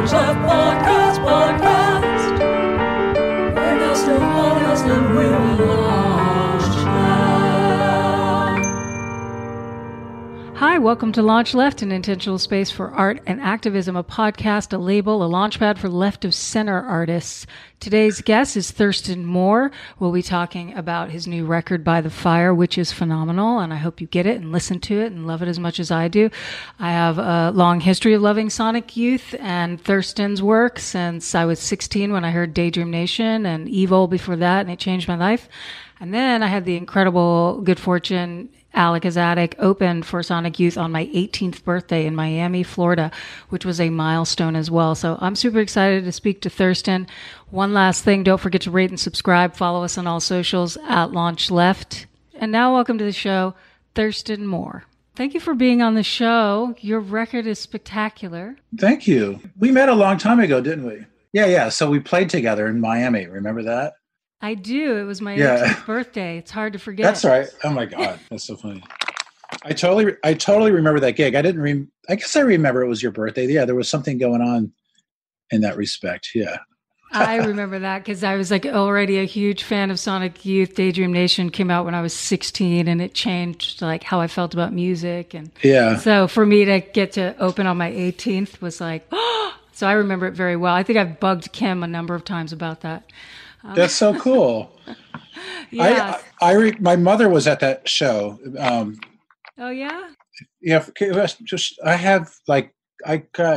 Lounge Life Podcast. We're Austin, August, and we're Lounge Left. Hi, welcome to Lounge Left, an intentional space for art and activism, a podcast, a label, a launchpad for left of center artists. Today's guest is Thurston Moore. We'll be talking about his new record, By the Fire, which is phenomenal, and I hope you get it and listen to it and love it as much as I do. I have a long history of loving Sonic Youth and Thurston's work since I was 16 when I heard Daydream Nation and Evil before that, and it changed my life. And then I had the incredible good fortune Alec is Attic opened for Sonic Youth on my 18th birthday in Miami, Florida, which was a milestone as well. So I'm super excited to speak to Thurston. One last thing, don't forget to rate and subscribe. Follow us on all socials at Launch Left. And now welcome to the show, Thurston Moore. Thank you for being on the show. Your record is spectacular. Thank you. We met a long time ago, didn't we? Yeah. So we played together in Miami. Remember that? I do. It was my 18th birthday. It's hard to forget. That's right. Oh my God, that's so funny. I totally remember that gig. I guess I remember it was your birthday. Yeah, there was something going on in that respect. Yeah. I remember that because I was like already a huge fan of Sonic Youth. Daydream Nation came out when I was 16, and it changed like how I felt about music. And yeah, so for me to get to open on my 18th was like, oh! So I remember it very well. I think I've bugged Kim a number of times about that. That's so cool. Yes. My mother was at that show. Oh yeah. Yeah. I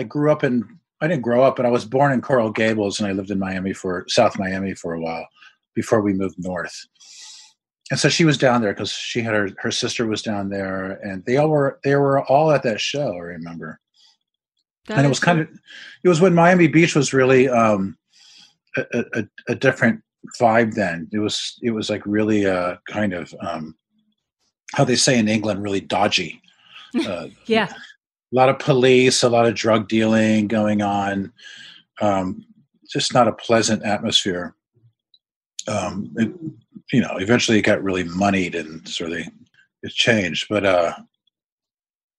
didn't grow up, but I was born in Coral Gables and I lived in Miami South Miami for a while before we moved north. And so she was down there cause she had her sister was down there and they were all at that show. I remember. And it was it was when Miami Beach was really, a different vibe then. It was like really kind of how they say in England, really dodgy. Yeah, a lot of police, a lot of drug dealing going on. Just not a pleasant atmosphere. Eventually it got really moneyed and sort of it changed. But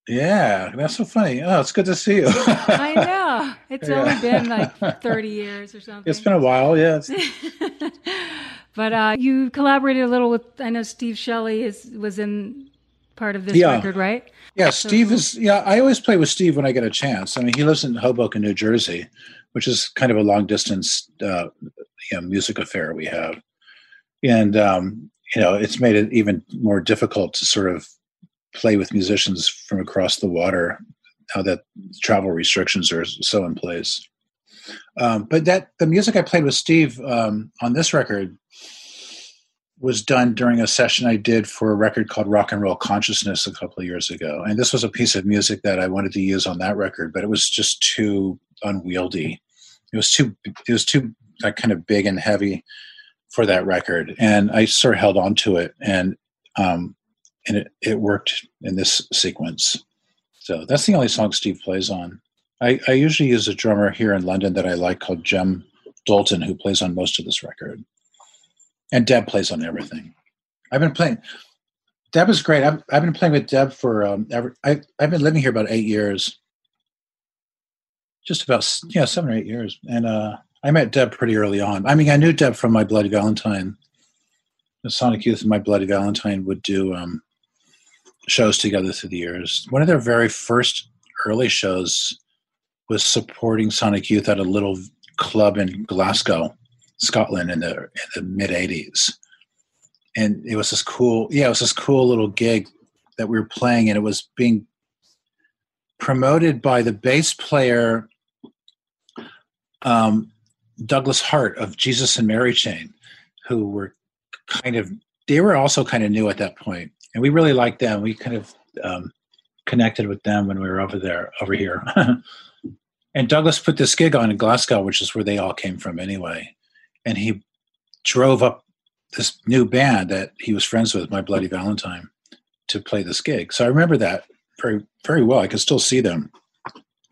yeah, that's so funny. Oh, it's good to see you. I know. It's only been like 30 years or something. It's been a while, yeah. But you collaborated a little with, I know Steve Shelley was in part of this record, right? Yeah, so Steve I always play with Steve when I get a chance. I mean, he lives in Hoboken, New Jersey, which is kind of a long distance music affair we have. And, it's made it even more difficult to sort of play with musicians from across the water, now that travel restrictions are so in place. But the music I played with Steve on this record was done during a session I did for a record called Rock and Roll Consciousness a couple of years ago. And this was a piece of music that I wanted to use on that record, but it was just too unwieldy. It was too like kind of big and heavy for that record. And I sort of held on to it and it worked in this sequence. So that's the only song Steve plays on. I usually use a drummer here in London that I like called Jem Dalton, who plays on most of this record. And Deb plays on everything. Deb is great. I've been playing with Deb for, I've been living here about 8 years. Just about, 7 or 8 years. And I met Deb pretty early on. I mean, I knew Deb from My Bloody Valentine. The Sonic Youth and My Bloody Valentine would do shows together through the years. One of their very first early shows was supporting Sonic Youth at a little club in Glasgow, Scotland, in the mid '80s, and it was this cool, little gig that we were playing, and it was being promoted by the bass player Douglas Hart of Jesus and Mary Chain, who were kind of new at that point. And we really liked them. We kind of connected with them when we were over here. And Douglas put this gig on in Glasgow, which is where they all came from anyway. And he drove up this new band that he was friends with, My Bloody Valentine, to play this gig. So I remember that very, very well. I could still see them.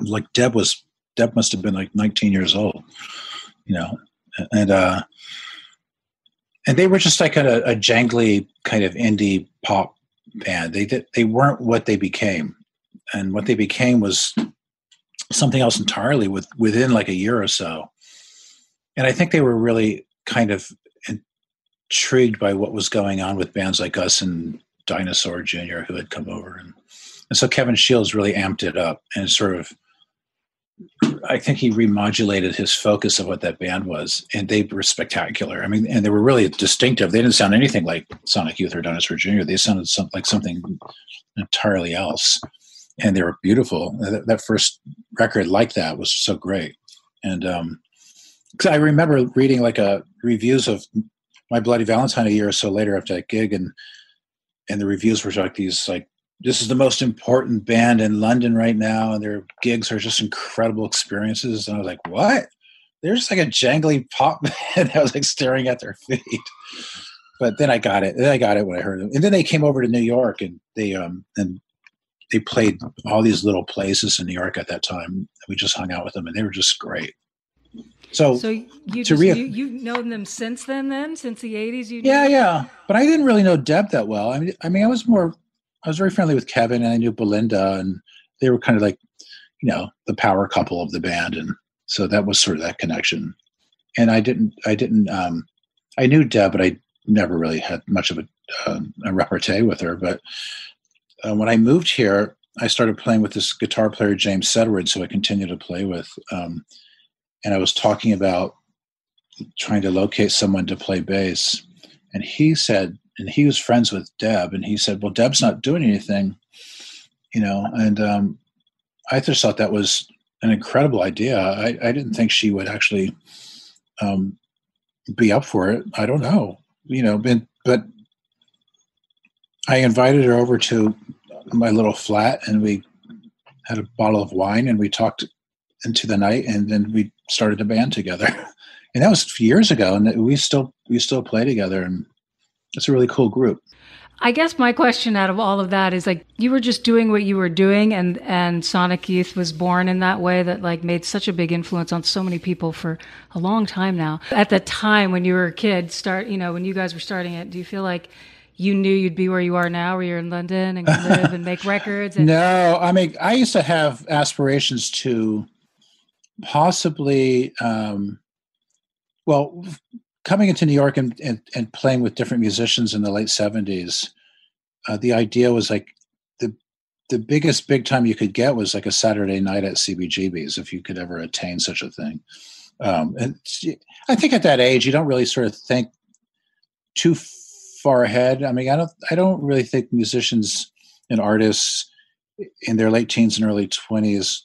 Like Deb must have been like 19 years old, and they were just like a jangly kind of indie pop band. They weren't what they became, and what they became was something else entirely within like a year or so. And I think they were really kind of intrigued by what was going on with bands like us and Dinosaur Jr. who had come over. And so Kevin Shields really amped it up and sort of, I think he remodulated his focus of what that band was, and they were spectacular. I mean, and they were really distinctive. They didn't sound anything like Sonic Youth or Dinosaur Jr. They sounded like something entirely else, and they were beautiful. That first record like that was so great. And I remember reading like reviews of My Bloody Valentine a year or so later after that gig, and the reviews were like these like, this is the most important band in London right now, and their gigs are just incredible experiences. And I was like, what? They're just like a jangly pop band. I was like staring at their feet. But then I got it. When I heard them. And then they came over to New York, and they played all these little places in New York at that time. We just hung out with them, and they were just great. So you've known them since then, since the 80s? Yeah. But I didn't really know Deb that well. I mean, I was very friendly with Kevin, and I knew Belinda, and they were kind of like, the power couple of the band. And so that was sort of that connection. And I knew Deb, but I never really had much of a repartee with her. But when I moved here, I started playing with this guitar player, James Sedwards, who I continue to play with. And I was talking about trying to locate someone to play bass. And he said, and he was friends with Deb, and he said, well, Deb's not doing anything, and I just thought that was an incredible idea. I didn't think she would actually be up for it. I don't know, but I invited her over to my little flat, and we had a bottle of wine, and we talked into the night, and then we started a band together. And that was years ago, and we still play together, and it's a really cool group. I guess my question out of all of that is like, you were just doing what you were doing, and Sonic Youth was born in that way that like made such a big influence on so many people for a long time now. At the time when you were a kid, when you guys were starting it, do you feel like you knew you'd be where you are now, where you're in London and can live and make records? No, I mean, I used to have aspirations to possibly, coming into New York and playing with different musicians in the late 70s, the idea was like the biggest big time you could get was like a Saturday night at CBGB's, if you could ever attain such a thing. And I think at that age, you don't really sort of think too far ahead. I mean, I don't really think musicians and artists in their late teens and early 20s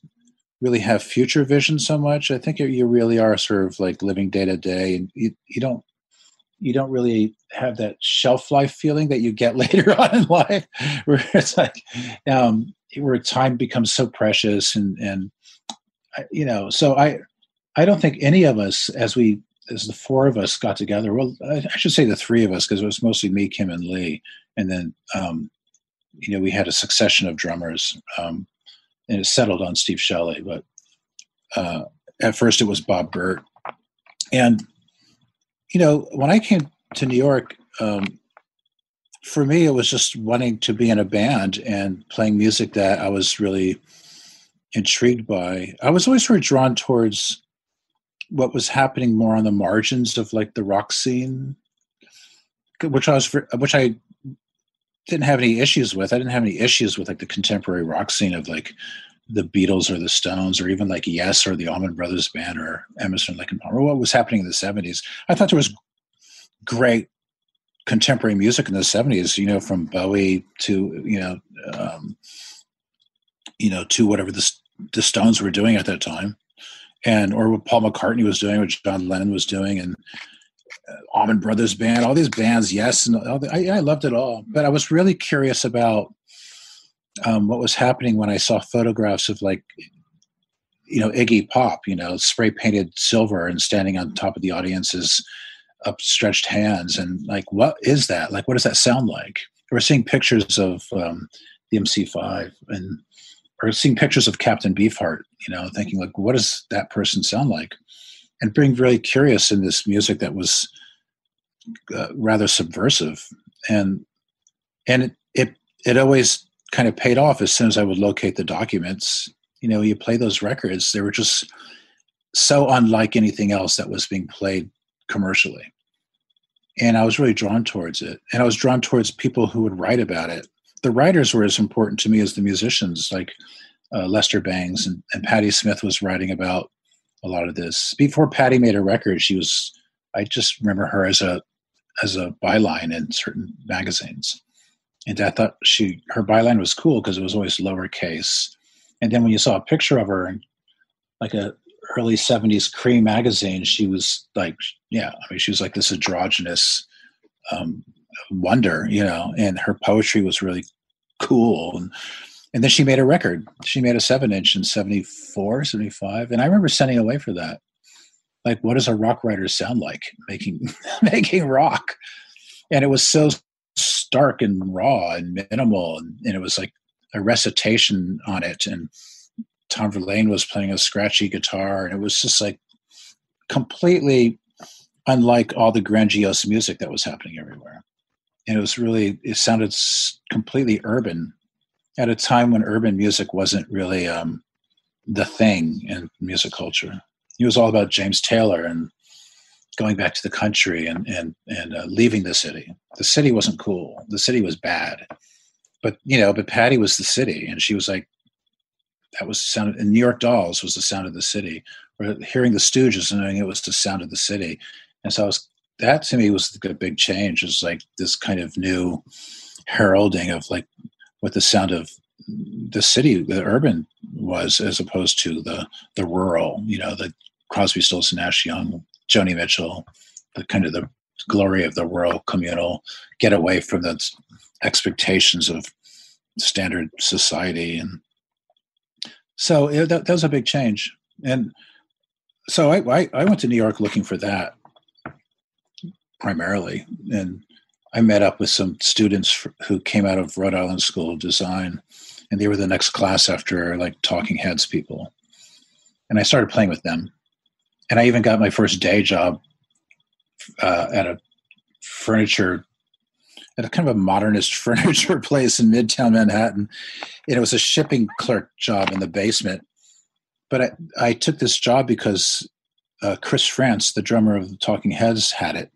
really have future vision so much. I think you really are sort of like living day to day, and you don't really have that shelf life feeling that you get later on in life, where it's like where time becomes so precious, and so I don't think any of us, as the four of us got together. Well, I should say the three of us, because it was mostly me, Kim, and Lee, and then we had a succession of drummers. And it settled on Steve Shelley, but at first it was Bob Burt. And, when I came to New York, for me, it was just wanting to be in a band and playing music that I was really intrigued by. I was always sort of drawn towards what was happening more on the margins of like the rock scene, which I didn't have any issues with. I didn't have any issues with like the contemporary rock scene of like the Beatles or the Stones, or even like Yes or the Allman Brothers Band or Emerson, Lake and Palmer, or what was happening in the 70s. I thought there was great contemporary music in the 70s, from Bowie to, to whatever the Stones were doing at that time, or what Paul McCartney was doing, what John Lennon was doing, and Allman Brothers Band, all these bands, Yes, and all I loved it all. But I was really curious about what was happening when I saw photographs of like, Iggy Pop, spray painted silver and standing on top of the audience's upstretched hands, and like, what is that? Like, what does that sound like? We're seeing pictures of the MC5 or seeing pictures of Captain Beefheart, thinking like, what does that person sound like? And being really curious in this music that was rather subversive, and it always kind of paid off as soon as I would locate the documents you know, you play those records, they were just so unlike anything else that was being played commercially. And I was really drawn towards it. And I was drawn towards people who would write about it. The writers were as important to me as the musicians, like Lester Bangs and Patti Smith was writing about a lot of this. Before Patti made a record, she was, I just remember her as a byline in certain magazines. And I thought her byline was cool because it was always lowercase. And then when you saw a picture of her in like a early 70s Cream magazine, she was like, yeah, I mean, she was like this androgynous wonder, you know, and her poetry was really cool. And then she made a record. She made a 7-inch in 74, 75. And I remember sending away for that. Like, what does a rock writer sound like making rock? And it was so stark and raw and minimal. And it was like a recitation on it. And Tom Verlaine was playing a scratchy guitar. And it was just like completely unlike all the grandiose music that was happening everywhere. And it sounded completely urban at a time when urban music wasn't really the thing in music culture. It was all about James Taylor and going back to the country and leaving the city. The city wasn't cool. The city was bad. But Patti was the city, and she was like, that was the sound. And New York Dolls was the sound of the city. Or hearing the Stooges and knowing it was the sound of the city. And so that to me was the big change. It was like this kind of new heralding of like what the sound of the city, the urban was, as opposed to the rural, you know, the Crosby, Stills, Nash, Young, Joni Mitchell, the kind of the glory of the rural communal, get away from the expectations of standard society. And so that was a big change. And so I went to New York looking for that primarily. And I met up with some students who came out of Rhode Island School of Design, and they were the next class after like Talking Heads people. And I started playing with them. And I even got my first day job at a kind of a modernist furniture place in Midtown Manhattan. And it was a shipping clerk job in the basement. But I took this job because Chris France, the drummer of the Talking Heads, had it.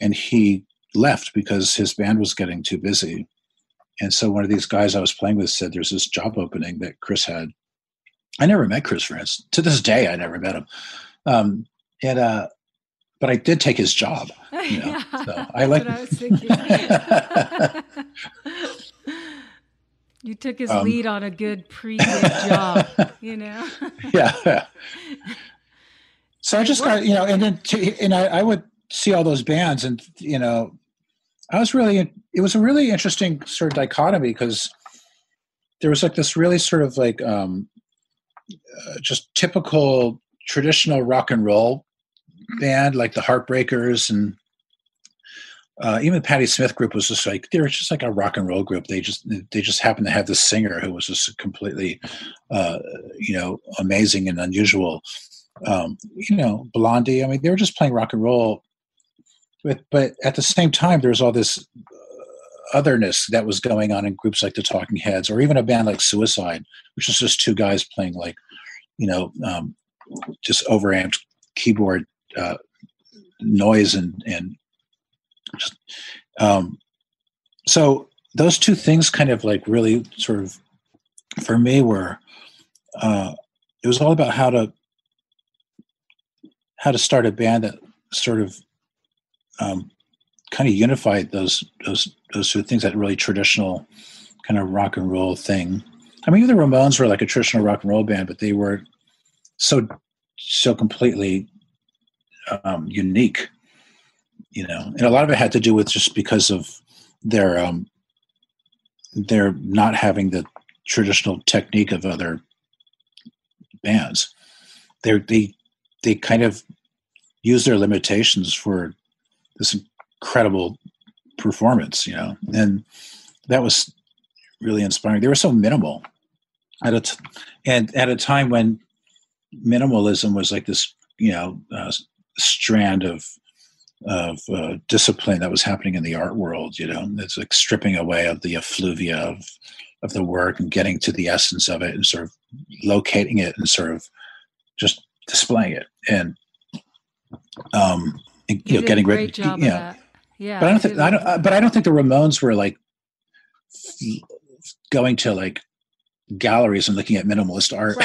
And he left because his band was getting too busy. And so one of these guys I was playing with said, there's this job opening that Chris had. I never met Chris France. To this day, I never met him. But I did take his job. You know? Yeah, so I like. What I was thinking. You took his lead on a good pre-gig job, you know? Yeah. So I just got, you know, and I would see all those bands, and, you know, it was a really interesting sort of dichotomy, because there was like this really sort of like just typical traditional rock and roll band, like the Heartbreakers, and even the Patti Smith group was just like, they were just like a rock and roll group. They just happened to have this singer who was just completely, you know, amazing and unusual. You know, Blondie, I mean, they were just playing rock and roll. But at the same time, there was all this otherness that was going on in groups like the Talking Heads, or even a band like Suicide, which is just two guys playing like, you know, just overamped keyboard noise and just, so those two things kind of like really sort of, for me, were it was all about how to start a band that sort of kind of unified those two things, that really traditional kind of rock and roll thing. I mean, the Ramones were like a traditional rock and roll band, but they were so completely unique, you know. And a lot of it had to do with just because of their not having the traditional technique of other bands. They kind of use their limitations for this incredible performance, you know, and that was really inspiring. They were so minimal at a time when minimalism was like this, you know, strand of discipline that was happening in the art world. You know, it's like stripping away of the effluvia of of the work and getting to the essence of it and sort of locating it and sort of just displaying it and you know, getting rid of that. Yeah, but I don't think the Ramones were like going to like galleries and looking at minimalist art.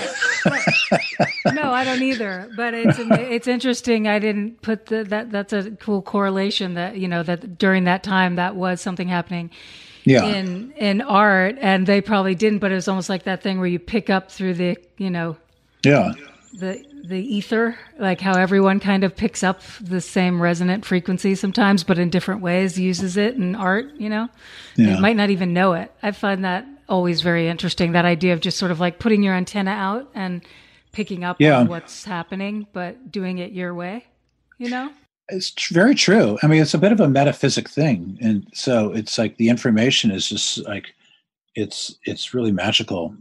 Right. No, I don't either. But it's interesting. I didn't put that's a cool correlation that, you know, that during that time that was something happening. Yeah. In art, and they probably didn't, but it was almost like that thing where you pick up through the, you know, yeah, the ether, like how everyone kind of picks up the same resonant frequency sometimes, but in different ways uses it in art, you know, yeah. They might not even know it. I find that always very interesting, that idea of just sort of like putting your antenna out and picking up on what's happening, but doing it your way, you know? It's very true. I mean, it's a bit of a metaphysic thing. And so it's like the information is just like, it's really magical.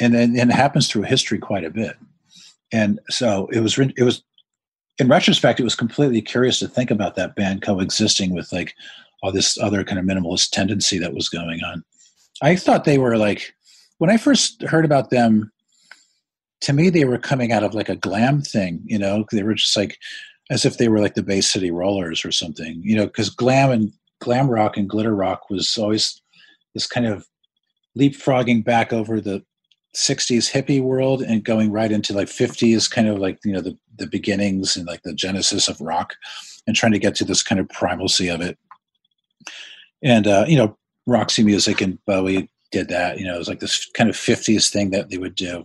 And it happens through history quite a bit. And so it was in retrospect, it was completely curious to think about that band coexisting with like all this other kind of minimalist tendency that was going on. I thought they were like, when I first heard about them, to me, they were coming out of like a glam thing, you know, they were just like, as if they were like the Bay City Rollers or something, you know, because glam rock and glitter rock was always this kind of leapfrogging back over the 60s hippie world and going right into like 50s, kind of like, you know, the beginnings and like the genesis of rock and trying to get to this kind of primalcy of it. And, you know, Roxy Music and Bowie did that, you know, it was like this kind of 50s thing that they would do.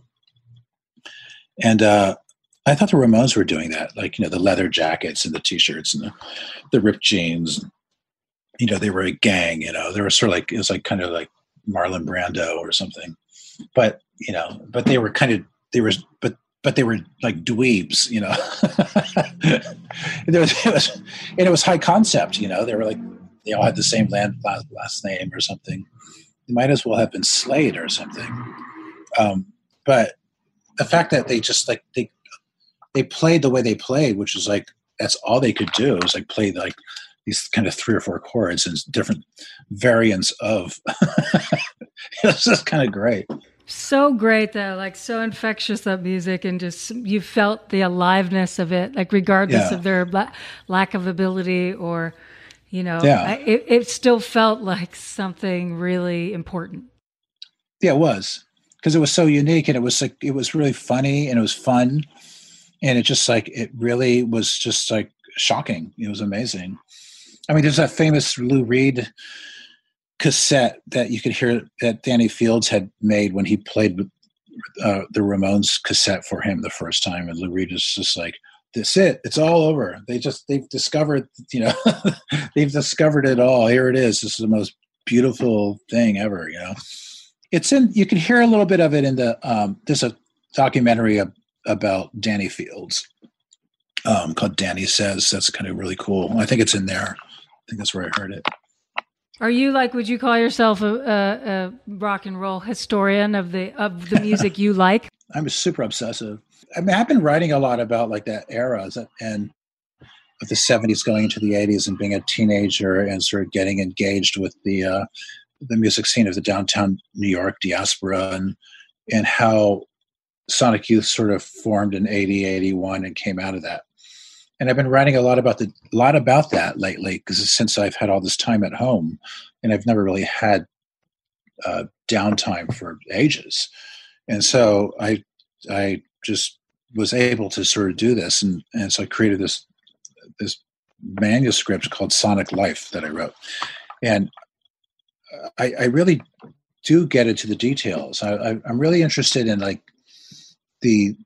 And, I thought the Ramones were doing that, like, you know, the leather jackets and the t-shirts and the ripped jeans. You know, they were a gang, you know, they were sort of like, it was like kind of like Marlon Brando or something, but, you know, but they were kind of, they were, but they were like dweebs, you know, and it was high concept, you know, they were like, they all had the same last name or something. They might as well have been Slade or something. But the fact that they just like, they played the way they played, which is like, that's all they could do. It was like play like these kind of 3 or 4 chords and different variants of, it was just kind of great. So great though, like so infectious, that music, and just, you felt the aliveness of it, like regardless of their lack of ability or, you know, it still felt like something really important. Yeah, it was. 'Cause it was so unique, and it was like, it was really funny and it was fun. And it just like, it really was just like shocking. It was amazing. I mean, there's that famous Lou Reed cassette that you could hear that Danny Fields had made when he played the Ramones cassette for him the first time. And Lou Reed is just like, that's it. It's all over. They've discovered, you know, they've discovered it all. Here it is. This is the most beautiful thing ever, you know. It's in, you can hear a little bit of it in the, there's a documentary about Danny Fields called Danny Says. That's kind of really cool. I think it's in there. I think that's where I heard it. Are you like, would you call yourself a rock and roll historian of the music you like? I'm super obsessive. I mean, I've been writing a lot about like that era and of the 70s going into the 80s and being a teenager and sort of getting engaged with the music scene of the downtown New York diaspora and how Sonic Youth sort of formed in 80, 81 and came out of that. And I've been writing a lot about that lately, because since I've had all this time at home and I've never really had downtime for ages. And so I just was able to sort of do this. And so I created this manuscript called Sonic Life that I wrote. And I really do get into the details. I'm really interested in like, the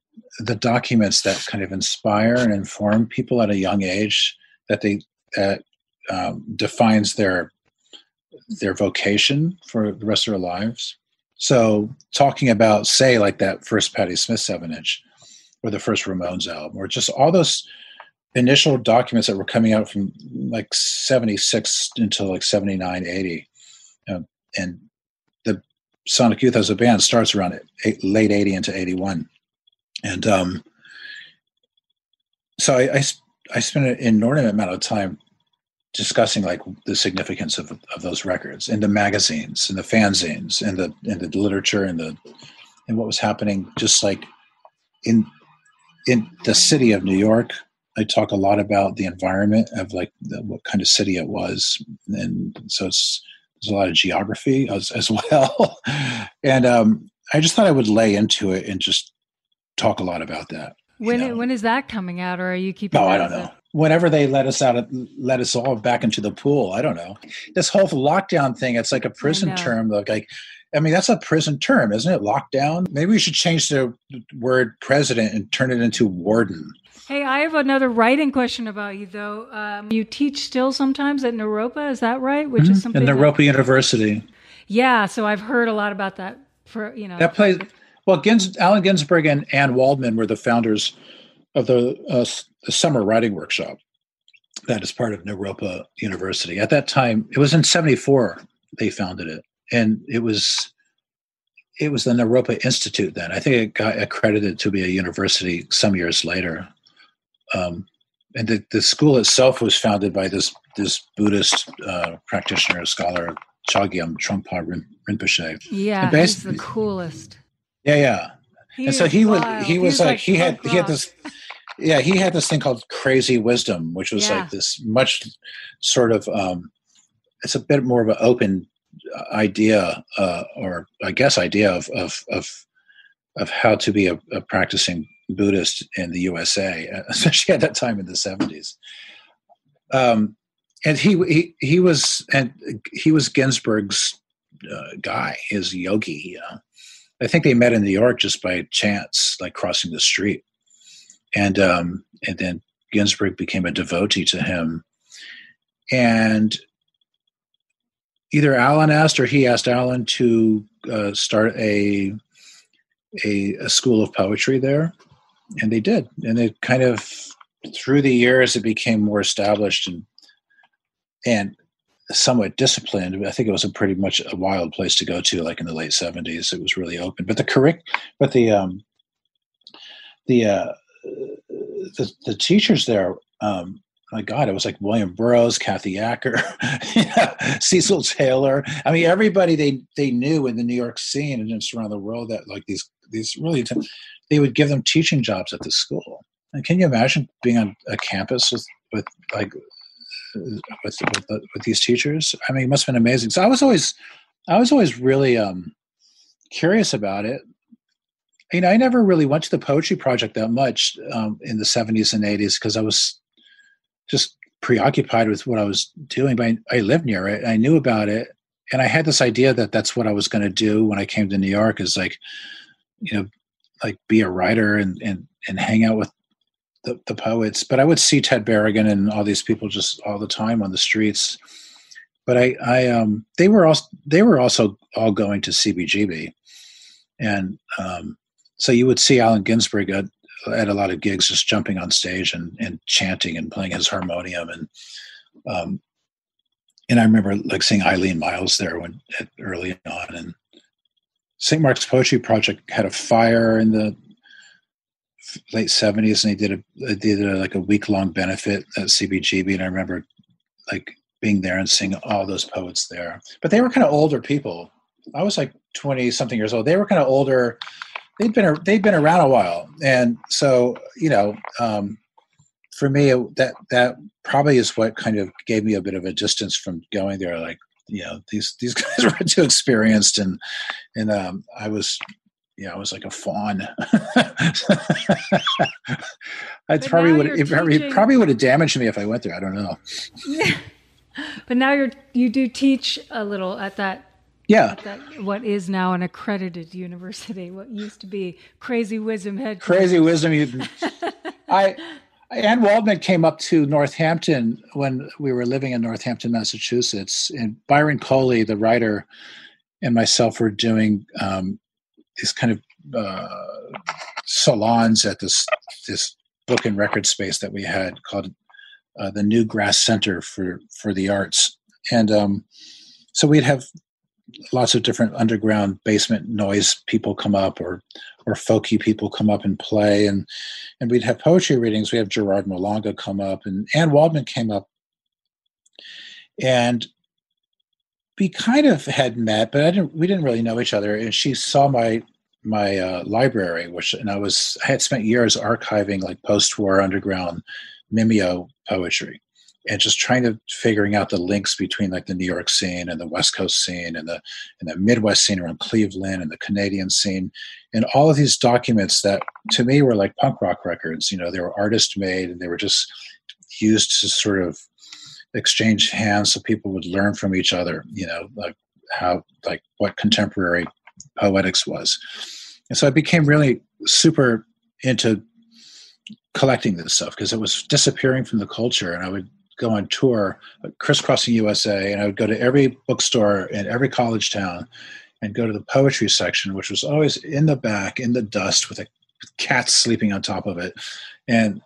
documents that kind of inspire and inform people at a young age, that defines their vocation for the rest of their lives. So talking about, say, like that first Patti Smith 7-inch or the first Ramones album, or just all those initial documents that were coming out from like 76 until like 79, 80. And the Sonic Youth as a band starts around late 80 into 81. And so I spent an inordinate amount of time discussing like the significance of those records in the magazines and the fanzines and the literature and what was happening just like in the city of New York. I talk a lot about the environment of like what kind of city it was. And so there's a lot of geography as well. And I just thought I would lay into it and just talk a lot about that. When is that coming out, or are you keeping? No, I don't know. Whenever they let us out, let us all back into the pool. I don't know. This whole lockdown thing, it's like a prison term. Like, I mean, that's a prison term, isn't it? Lockdown. Maybe we should change the word president and turn it into warden. Hey, I have another writing question about you, though. You teach still sometimes at Naropa, is that right? Which is something at Naropa University. Yeah, so I've heard a lot about that. For that place. Well, Alan Ginsberg and Ann Waldman were the founders of the summer writing workshop that is part of Naropa University. At that time, it was in '74 they founded it, and it was the Naropa Institute then. I think it got accredited to be a university some years later. And the school itself was founded by this Buddhist practitioner, scholar, Chogyam Trungpa Rinpoche. Yeah, he's the coolest. Yeah. And so he had this thing called Crazy Wisdom, which was like this much sort of, it's a bit more of an open idea, or I guess idea of how to be a practicing Buddhist in the USA, especially at that time in the 70s. And he was Ginsberg's guy, his yogi, I think they met in New York just by chance, like crossing the street. And then Ginsberg became a devotee to him. And either Alan asked or he asked Alan to start a school of poetry there. And they did. And it kind of, through the years, it became more established and somewhat disciplined. I think it was pretty much a wild place to go to, like in the late 70s. It was really open, but the teachers there, my God, it was like William Burroughs, Kathy Acker, Cecil Taylor. I mean, everybody they knew in the New York scene and just around the world that like these really, they would give them teaching jobs at the school. And can you imagine being on a campus with these teachers? I mean, it must have been amazing. So I was always really curious about it. I never really went to the Poetry Project that much in the 70s and 80s because I was just preoccupied with what I was doing. But I lived near it. I knew about it, and I had this idea that that's what I was going to do when I came to New York. Is like, be a writer and hang out with the poets. But I would see Ted Berrigan and all these people just all the time on the streets. But they were also all going to CBGB, and so you would see Allen Ginsberg at a lot of gigs, just jumping on stage and chanting and playing his harmonium. And I remember like seeing Eileen Miles there early on. And St. Mark's Poetry Project had a fire in the late 70s, and they did like a week-long benefit at CBGB, and I remember like being there and seeing all those poets there. But they were kind of older people. I was like 20 something years old. They were kind of older. They'd been around a while, and so for me that probably is what kind of gave me a bit of a distance from going there. Like these guys were too experienced, and I was. Yeah, I was like a fawn. It probably would have damaged me if I went there. I don't know. Yeah. But now you do teach a little at that. Yeah. At that, what is now an accredited university? What used to be Crazy Wisdom headquarters. Crazy Wisdom. Ann Waldman came up to Northampton when we were living in Northampton, Massachusetts, and Byron Coley, the writer, and myself were doing. These kind of salons at this book and record space that we had called the New Grass Center for the Arts, and so we'd have lots of different underground basement noise people come up or folky people come up and play, and we'd have poetry readings. We have Gerard Malonga come up, and Ann Waldman came up And we kind of had met, but we didn't really know each other. And she saw my library, I had spent years archiving like post-war underground Mimeo poetry, and just trying to figuring out the links between like the New York scene and the West Coast scene and the Midwest scene around Cleveland and the Canadian scene, and all of these documents that to me were like punk rock records. You know, they were artist made and they were just used to sort of exchange hands so people would learn from each other. You know, like what contemporary poetics was. And so I became really super into collecting this stuff because it was disappearing from the culture. And I would go on tour, crisscrossing USA, and I would go to every bookstore in every college town and go to the poetry section, which was always in the back, in the dust, with a cat sleeping on top of it. And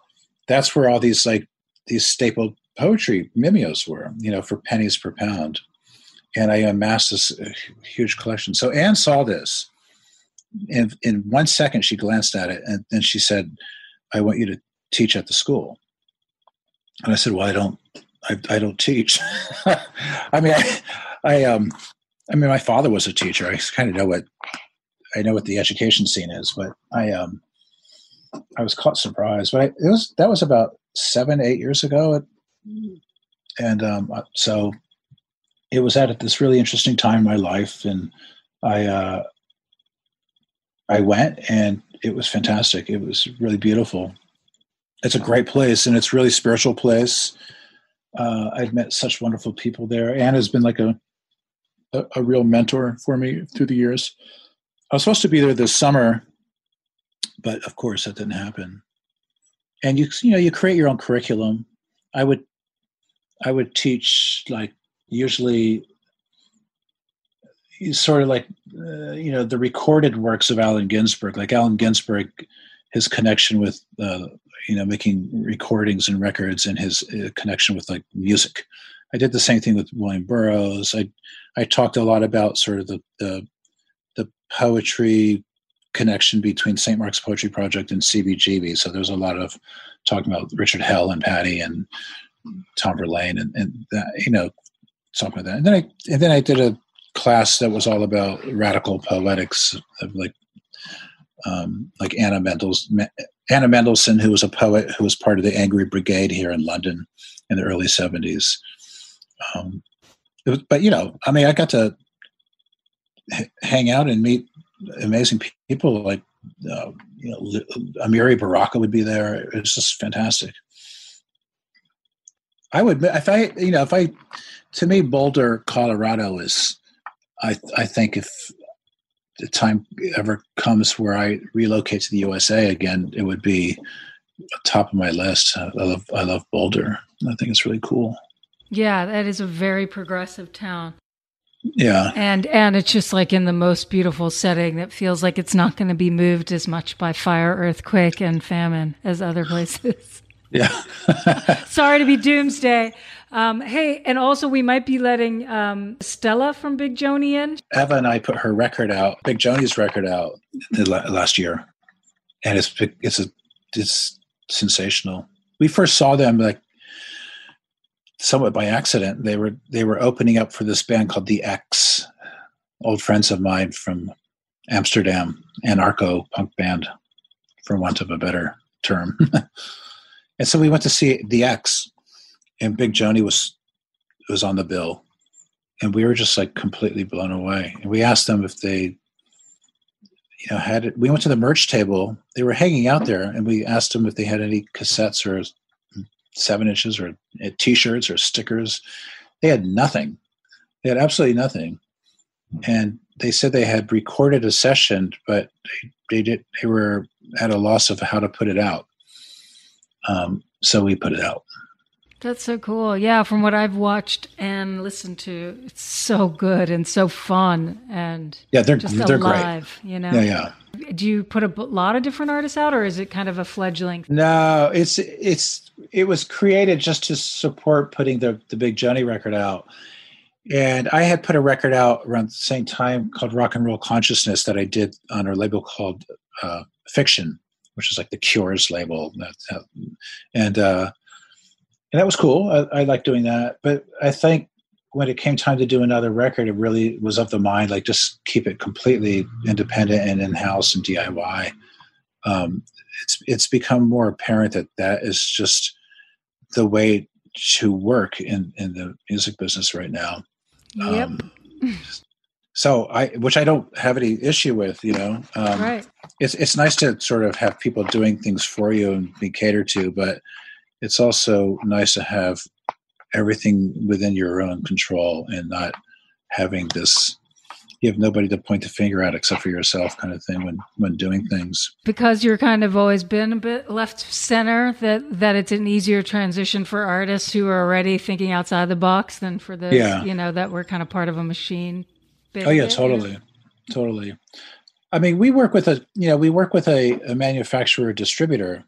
that's where all these like these staple poetry mimeos were, you know, for pennies per pound. And I amassed this huge collection. So Anne saw this. And in 1 second, she glanced at it. And then she said, I want you to teach at the school. And I said, well, I don't teach. I mean, I mean, my father was a teacher. I kind of know what the education scene is, but I was caught surprised, but that was about 7-8 years ago. And so it was at this really interesting time in my life, and I went, and it was fantastic. It was really beautiful. It's a great place, and it's a really spiritual place. I've met such wonderful people there. Anna has been like a real mentor for me through the years. I was supposed to be there this summer, but of course that didn't happen. And you create your own curriculum. I would teach like usually sort of like, the recorded works of Allen Ginsberg, like Allen Ginsberg, his connection with, making recordings and records, and his connection with like music. I did the same thing with William Burroughs. I talked a lot about sort of the poetry connection between St. Mark's Poetry Project and CBGB. So there's a lot of talking about Richard Hell and Patti and Tom Verlaine and that, something like that. And then I did a class that was all about radical poetics of like Anna Mendelssohn, who was a poet who was part of the Angry Brigade here in London in the early 70s. I got to hang out and meet amazing people like, Amiri Baraka would be there. It was just fantastic. To me, Boulder, Colorado is, I think if the time ever comes where I relocate to the USA again, it would be top of my list. I love Boulder. I think it's really cool. Yeah, that is a very progressive town. Yeah. And it's just like in the most beautiful setting that feels like it's not going to be moved as much by fire, earthquake, and famine as other places. Yeah. Sorry to be doomsday. Hey, and also we might be letting Stella from Big Joanie in. Eva and I put her record out, Big Joanie's record out last year, and it's sensational. We first saw them like somewhat by accident. They were opening up for this band called The X, old friends of mine from Amsterdam, anarcho punk band, for want of a better term. And so we went to see The X, and Big Joanie was on the bill, and we were just like completely blown away. And we asked them if they, had it. We went to the merch table. They were hanging out there, and we asked them if they had any cassettes or 7 inches or T-shirts or stickers. They had nothing. They had absolutely nothing. And they said they had recorded a session, but they were at a loss of how to put it out. So we put it out. That's so cool. Yeah, from what I've watched and listened to, it's so good and so fun, and yeah, they're alive, great. Yeah. Do you put a lot of different artists out, or is it kind of a fledgling? No, it was created just to support putting the Big Joanie record out. And I had put a record out around the same time called Rock and Roll Consciousness that I did on our label called Fiction, which is like the Cure's label. And And that was cool. I liked doing that. But I think when it came time to do another record, it really was of the mind, like just keep it completely independent and in-house and DIY. It's become more apparent that that is just the way to work in the music business right now. Yep. So I don't have any issue with, you know, right. It's nice to sort of have people doing things for you and be catered to, but it's also nice to have everything within your own control and not having this, you have nobody to point the finger at except for yourself kind of thing when doing things. Because you're kind of always been a bit left center, that it's an easier transition for artists who are already thinking outside the box than for this, you know, that we're kind of part of a machine. Oh yeah, totally. I mean, we work with a manufacturer distributor,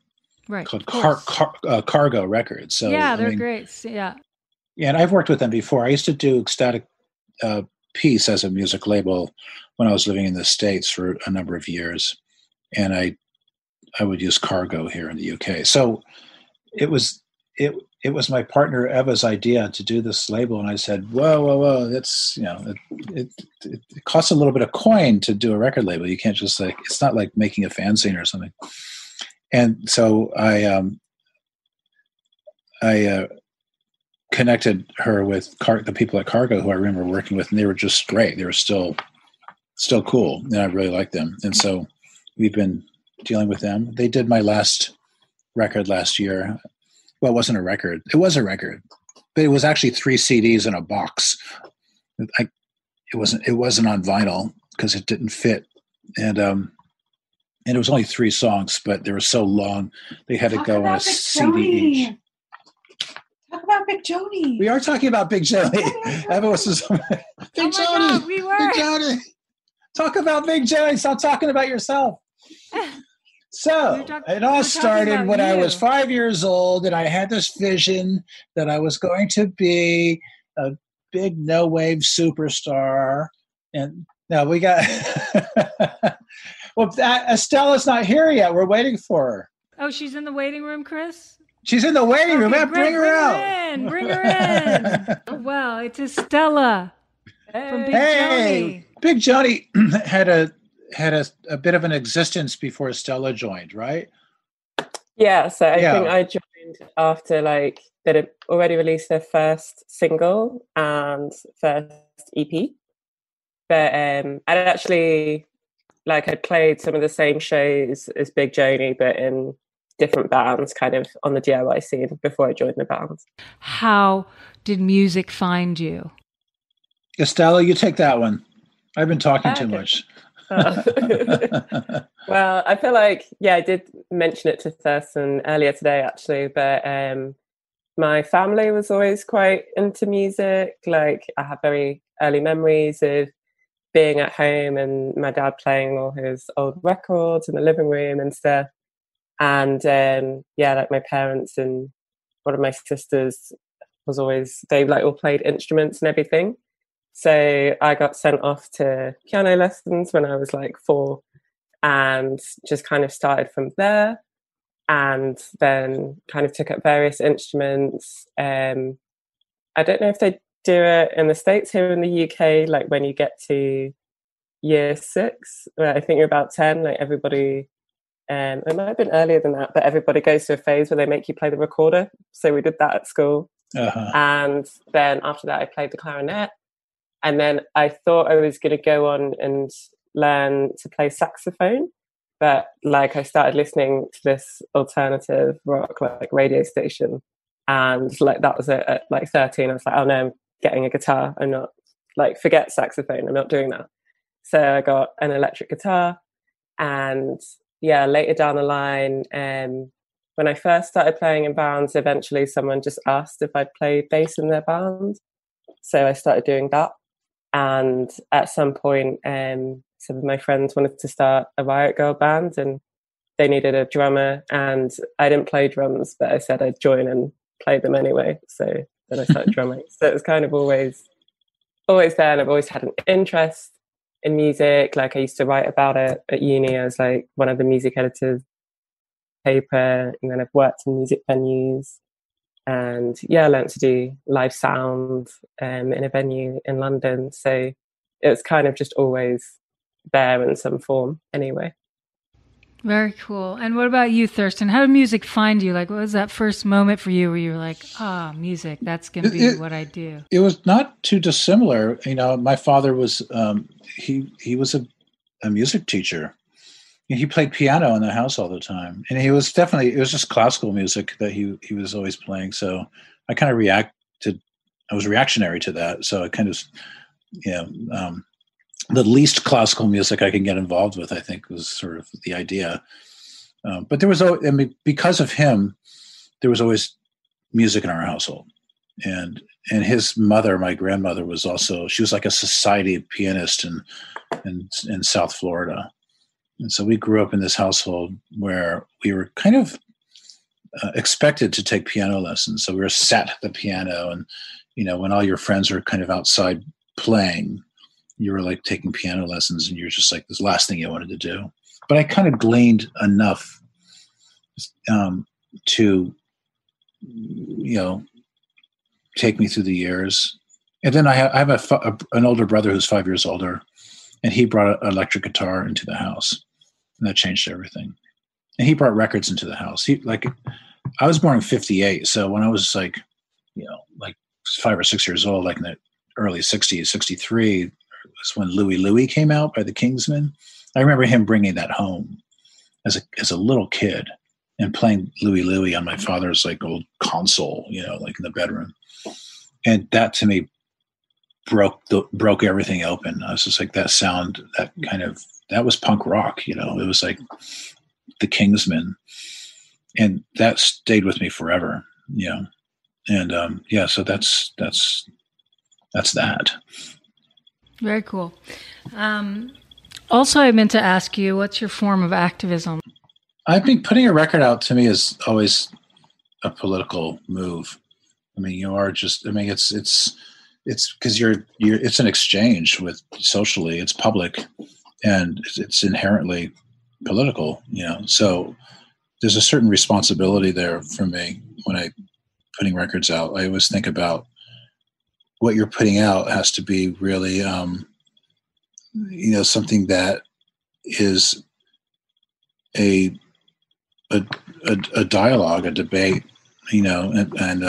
right, called Cargo Records. So yeah, they're great. Yeah. Yeah, and I've worked with them before. I used to do Ecstatic Peace as a music label when I was living in the States for a number of years, and I would use Cargo here in the UK. So it was my partner Eva's idea to do this label, and I said, whoa, that's, you know, it costs a little bit of coin to do a record label. You can't just like, it's not like making a fanzine or something. And so I connected her with the people at Cargo who I remember working with, and they were just great. They were still cool, and I really liked them. And so we've been dealing with them. They did my last record last year. Well, it wasn't a record. It was a record, but it was actually 3 CDs in a box. It wasn't on vinyl because it didn't fit, and it was only 3 songs, but they were so long they had to go on a CD each. Talk about Big Joanie. We are talking about Big Joanie. Everyone was Big Joanie. We were. Big Joanie. Talk about Big Joanie. Stop talking about yourself. So it all started when I was 5 years old, and I had this vision that I was going to be a big no-wave superstar. And now we got well, Estella's not here yet. We're waiting for her. Oh, she's in the waiting room, Chris? She's in the waiting room. Bring her out. Bring her in. Well, it's Estella from Big Joanie. Big Joanie had a bit of an existence before Stella joined, right? Yeah, so I think I joined after like they'd had already released their first single and first EP. But I'd actually had played some of the same shows as Big Joanie, but in different bands, kind of on the DIY scene before I joined the band. How did music find you? Estella, you take that one. I've been talking too much. Well, I feel like, I did mention it to Thurston earlier today, actually, but my family was always quite into music. Like, I have very early memories of being at home and my dad playing all his old records in the living room and stuff. And my parents and one of my sisters they all played instruments and everything. So I got sent off to piano lessons when I was 4 and just kind of started from there, and then kind of took up various instruments. I don't know if they do it in the States. Here in the UK, when you get to year 6, I think you're about 10, everybody, it might have been earlier than that, but everybody goes through a phase where they make you play the recorder. So we did that at school. Uh-huh. And then after that I played the clarinet. And then I thought I was going to go on and learn to play saxophone. But I started listening to this alternative rock radio station. And that was it at 13. I was oh no, I'm getting a guitar. I'm not forget saxophone. I'm not doing that. So I got an electric guitar. And later down the line, when I first started playing in bands, eventually someone just asked if I'd play bass in their band. So I started doing that. And at some point, some of my friends wanted to start a Riot Girl band, and they needed a drummer. And I didn't play drums, but I said I'd join and play them anyway. So then I started drumming. So it was kind of always there. And I've always had an interest in music. I used to write about it at uni. I was one of the music editors paper, and then I've worked in music venues. And yeah, I learned to do live sound in a venue in London. So it was kind of just always there in some form anyway. Very cool. And what about you, Thurston? How did music find you? Like, what was that first moment for you where you were like, music, that's going to be what I do? It was not too dissimilar. You know, my father was, he was a music teacher. He played piano in the house all the time. And he was definitely, it was just classical music that he was always playing. So I kind of reacted, I was reactionary to that. So I kind of, you know, the least classical music I can get involved with, I think, was sort of the idea. But there was, I mean, because of him, there was always music in our household. And his mother, my grandmother, was also, she was like a society pianist in South Florida. And so we grew up in this household where we were kind of expected to take piano lessons. So we were sat at the piano and, you know, when all your friends were kind of outside playing, you were like taking piano lessons and you're just like this last thing you wanted to do. But I kind of gleaned enough to, you know, take me through the years. And then I have an older brother who's 5 years older, and he brought an electric guitar into the house, and that changed everything. And he brought records into the house. I was born in 1958. So when I was like, you know, like 5 or 6 years old, like in the early 60s, 1963 was when Louie came out by the Kingsmen. I remember him bringing that home as a little kid and playing Louie on my father's like old console, you know, like in the bedroom. And that to me broke everything open. I was just like, that sound, that was punk rock, you know, it was like the Kingsmen, and that stayed with me forever, you know? And yeah, so that's that. Very cool. Also, I meant to ask you, what's your form of activism? I think putting a record out to me is always a political move. I mean, you are just, I mean, it's because you're it's an exchange with socially, it's public, and it's inherently political, you know? So there's a certain responsibility there for me when I putting records out. I always think about what you're putting out has to be really, you know, something that is a dialogue, a debate, you know, and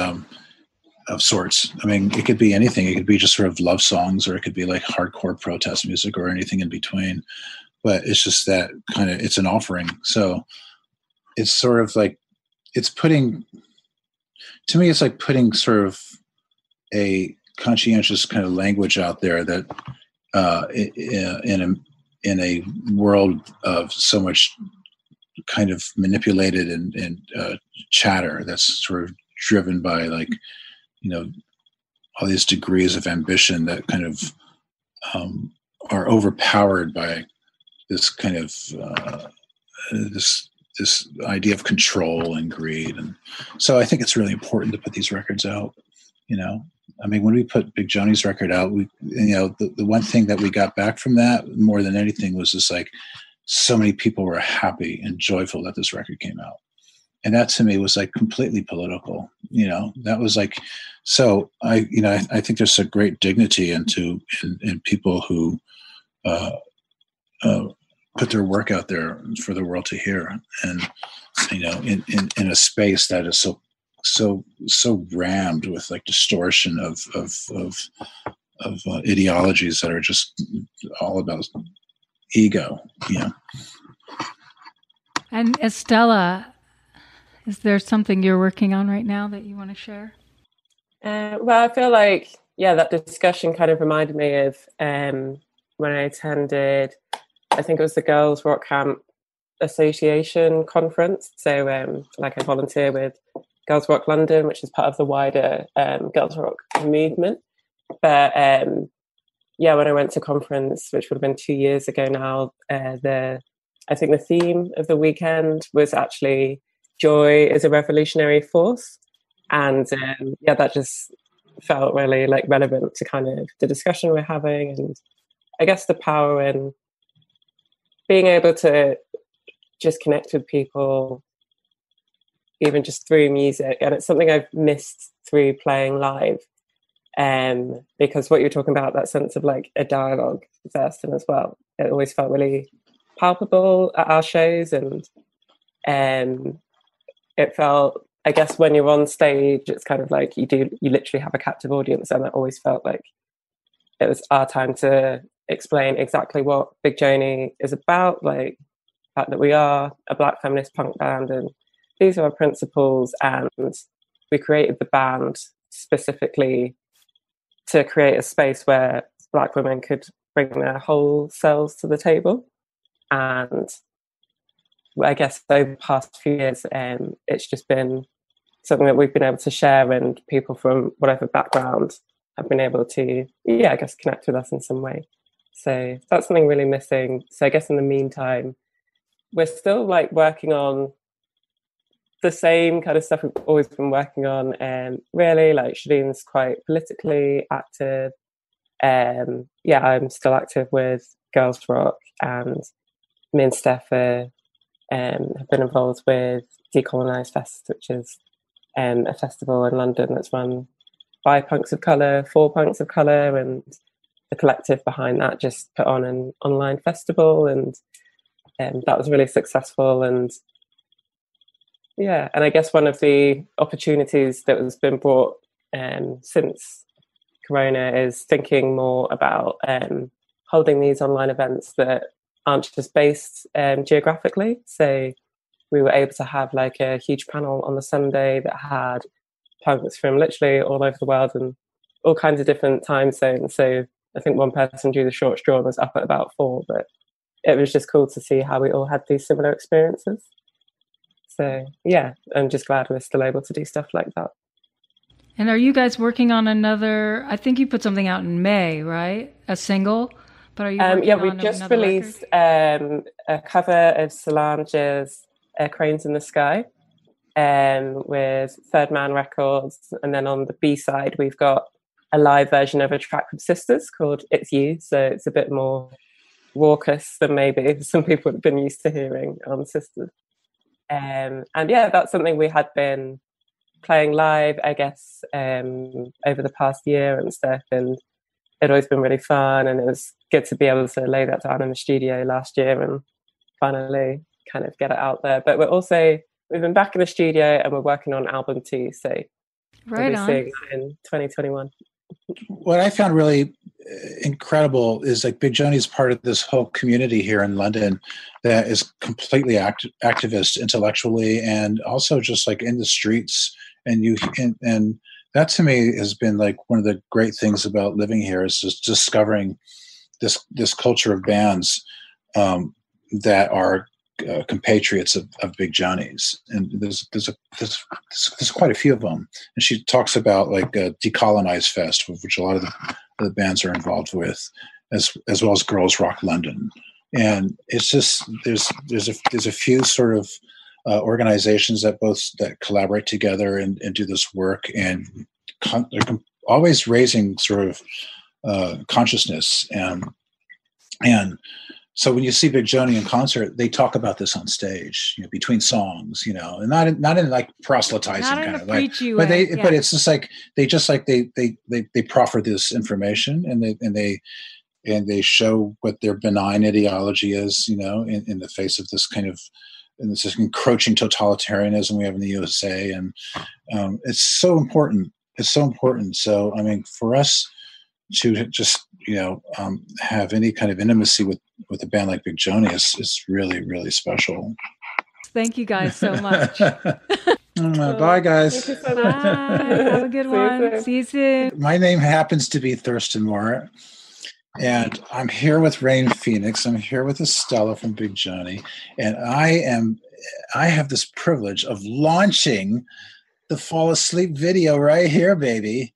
of sorts. I mean, it could be anything. It could be just sort of love songs, or it could be like hardcore protest music, or anything in between. But it's just that kind of, it's an offering. So it's sort of like, it's putting, to me, it's like putting sort of a conscientious kind of language out there that in a world of so much kind of manipulated and chatter that's sort of driven by, like, you know, all these degrees of ambition that kind of are overpowered by this kind of this idea of control and greed. And so I think it's really important to put these records out, you know. I mean, when we put Big Joanie's record out, we, you know, the one thing that we got back from that more than anything was just like, so many people were happy and joyful that this record came out. And that to me was like completely political, you know, that was like, so I, you know, I think there's a great dignity in people who put their work out there for the world to hear. And, you know, in a space that is so rammed with like distortion of ideologies that are just all about ego, you know. And Estella, is there something you're working on right now that you want to share? Well, I feel like, yeah, that discussion kind of reminded me of when I attended, I think it was the Girls Rock Camp Association conference. So like I volunteer with Girls Rock London, which is part of the wider Girls Rock movement. But yeah, when I went to conference, which would have been 2 years ago now, I think the theme of the weekend was actually joy is a revolutionary force. And yeah, that just felt really like relevant to kind of the discussion we're having, and I guess the power in being able to just connect with people even just through music. And it's something I've missed through playing live, because what you're talking about, that sense of like a dialogue, Thurston, as well, it always felt really palpable at our shows. And it felt, I guess, when you're on stage, it's kind of like you literally have a captive audience. And it always felt like it was our time to explain exactly what Big Joanie is about, like the fact that we are a Black feminist punk band and these are our principles, and we created the band specifically to create a space where Black women could bring their whole selves to the table. And I guess over the past few years, it's just been something that we've been able to share, and people from whatever background have been able to, yeah, I guess, connect with us in some way. So that's something really missing. So I guess in the meantime, we're still like working on the same kind of stuff we've always been working on. Really, like, Shadeen's quite politically active. Yeah, I'm still active with Girls Rock, and me and Steph have been involved with Decolonise Fest, which is a festival in London that's run by punks of colour, for punks of colour, and the collective behind that just put on an online festival, and that was really successful. And yeah, and I guess one of the opportunities that has been brought since Corona is thinking more about holding these online events that aren't just based geographically. So we were able to have like a huge panel on the Sunday that had punks from literally all over the world and all kinds of different time zones. So I think one person drew the short straw and was up at about 4, but it was just cool to see how we all had these similar experiences. So yeah, I'm just glad we're still able to do stuff like that. And are you guys working on another, I think you put something out in May, right? A single? But are you yeah, we just released a cover of Solange's Cranes in the Sky with Third Man Records. And then on the B-side, we've got a live version of a track from Sisters called It's You. So it's a bit more raucous than maybe some people have been used to hearing on Sisters. And yeah, that's something we had been playing live, I guess, over the past year and stuff. And it'd always been really fun, and it was good to be able to lay that down in the studio last year and finally kind of get it out there. But we've been back in the studio, and we're working on album 2, so right we'll be seeing that in 2021. What I found really incredible is like Big Joanie is part of this whole community here in London that is completely activist intellectually, and also just like in the streets. And that to me has been like one of the great things about living here, is just discovering this culture of bands that are compatriots of Big Joanie's, and there's quite a few of them. And she talks about like Decolonize Fest, which a lot of the bands are involved with, as well as Girls Rock London. And it's just there's a few sort of organizations that collaborate together and do this work, and they're always raising sort of consciousness and. So when you see Big Joanie in concert, they talk about this on stage, you know, between songs, you know, and not in like proselytizing kind of like, but they, yeah. But it's just like they proffer this information, and they show what their benign ideology is, you know, in the face of this kind of encroaching totalitarianism we have in the USA, and it's so important. It's so important. So I mean, for us to just, you know, have any kind of intimacy with a band like Big Joanie is really, really special. Thank you guys so much. Bye, guys. Thank you so much. Bye. Have a good one. See you soon. My name happens to be Thurston Moore, and I'm here with Rain Phoenix. I'm here with Estella from Big Joanie, and I have this privilege of launching the Fall Asleep video right here, baby.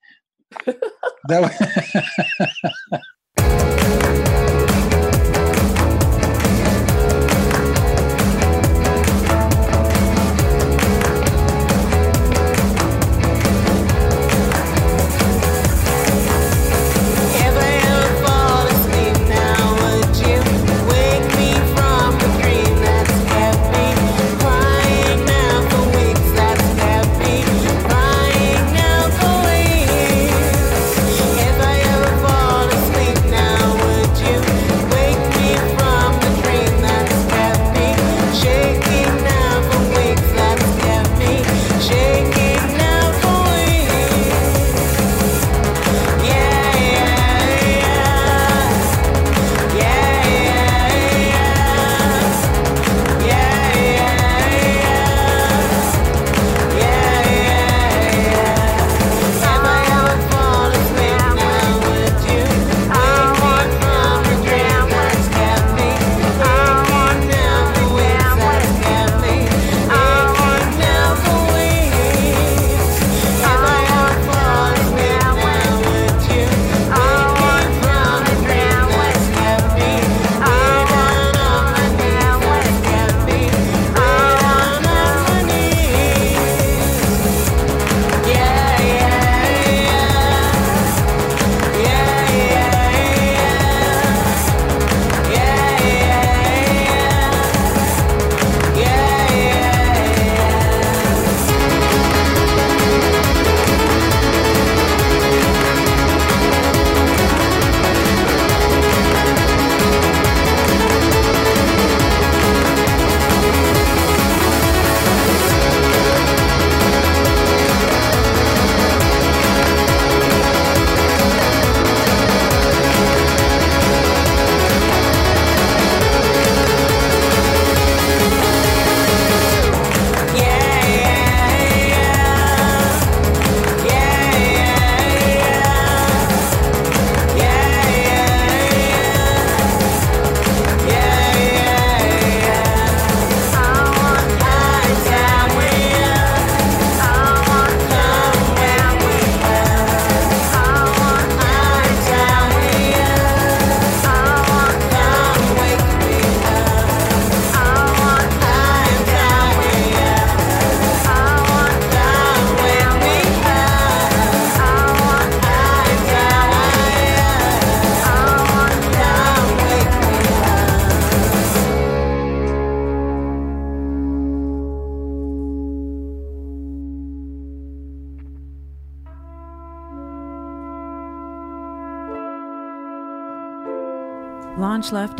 Launch Left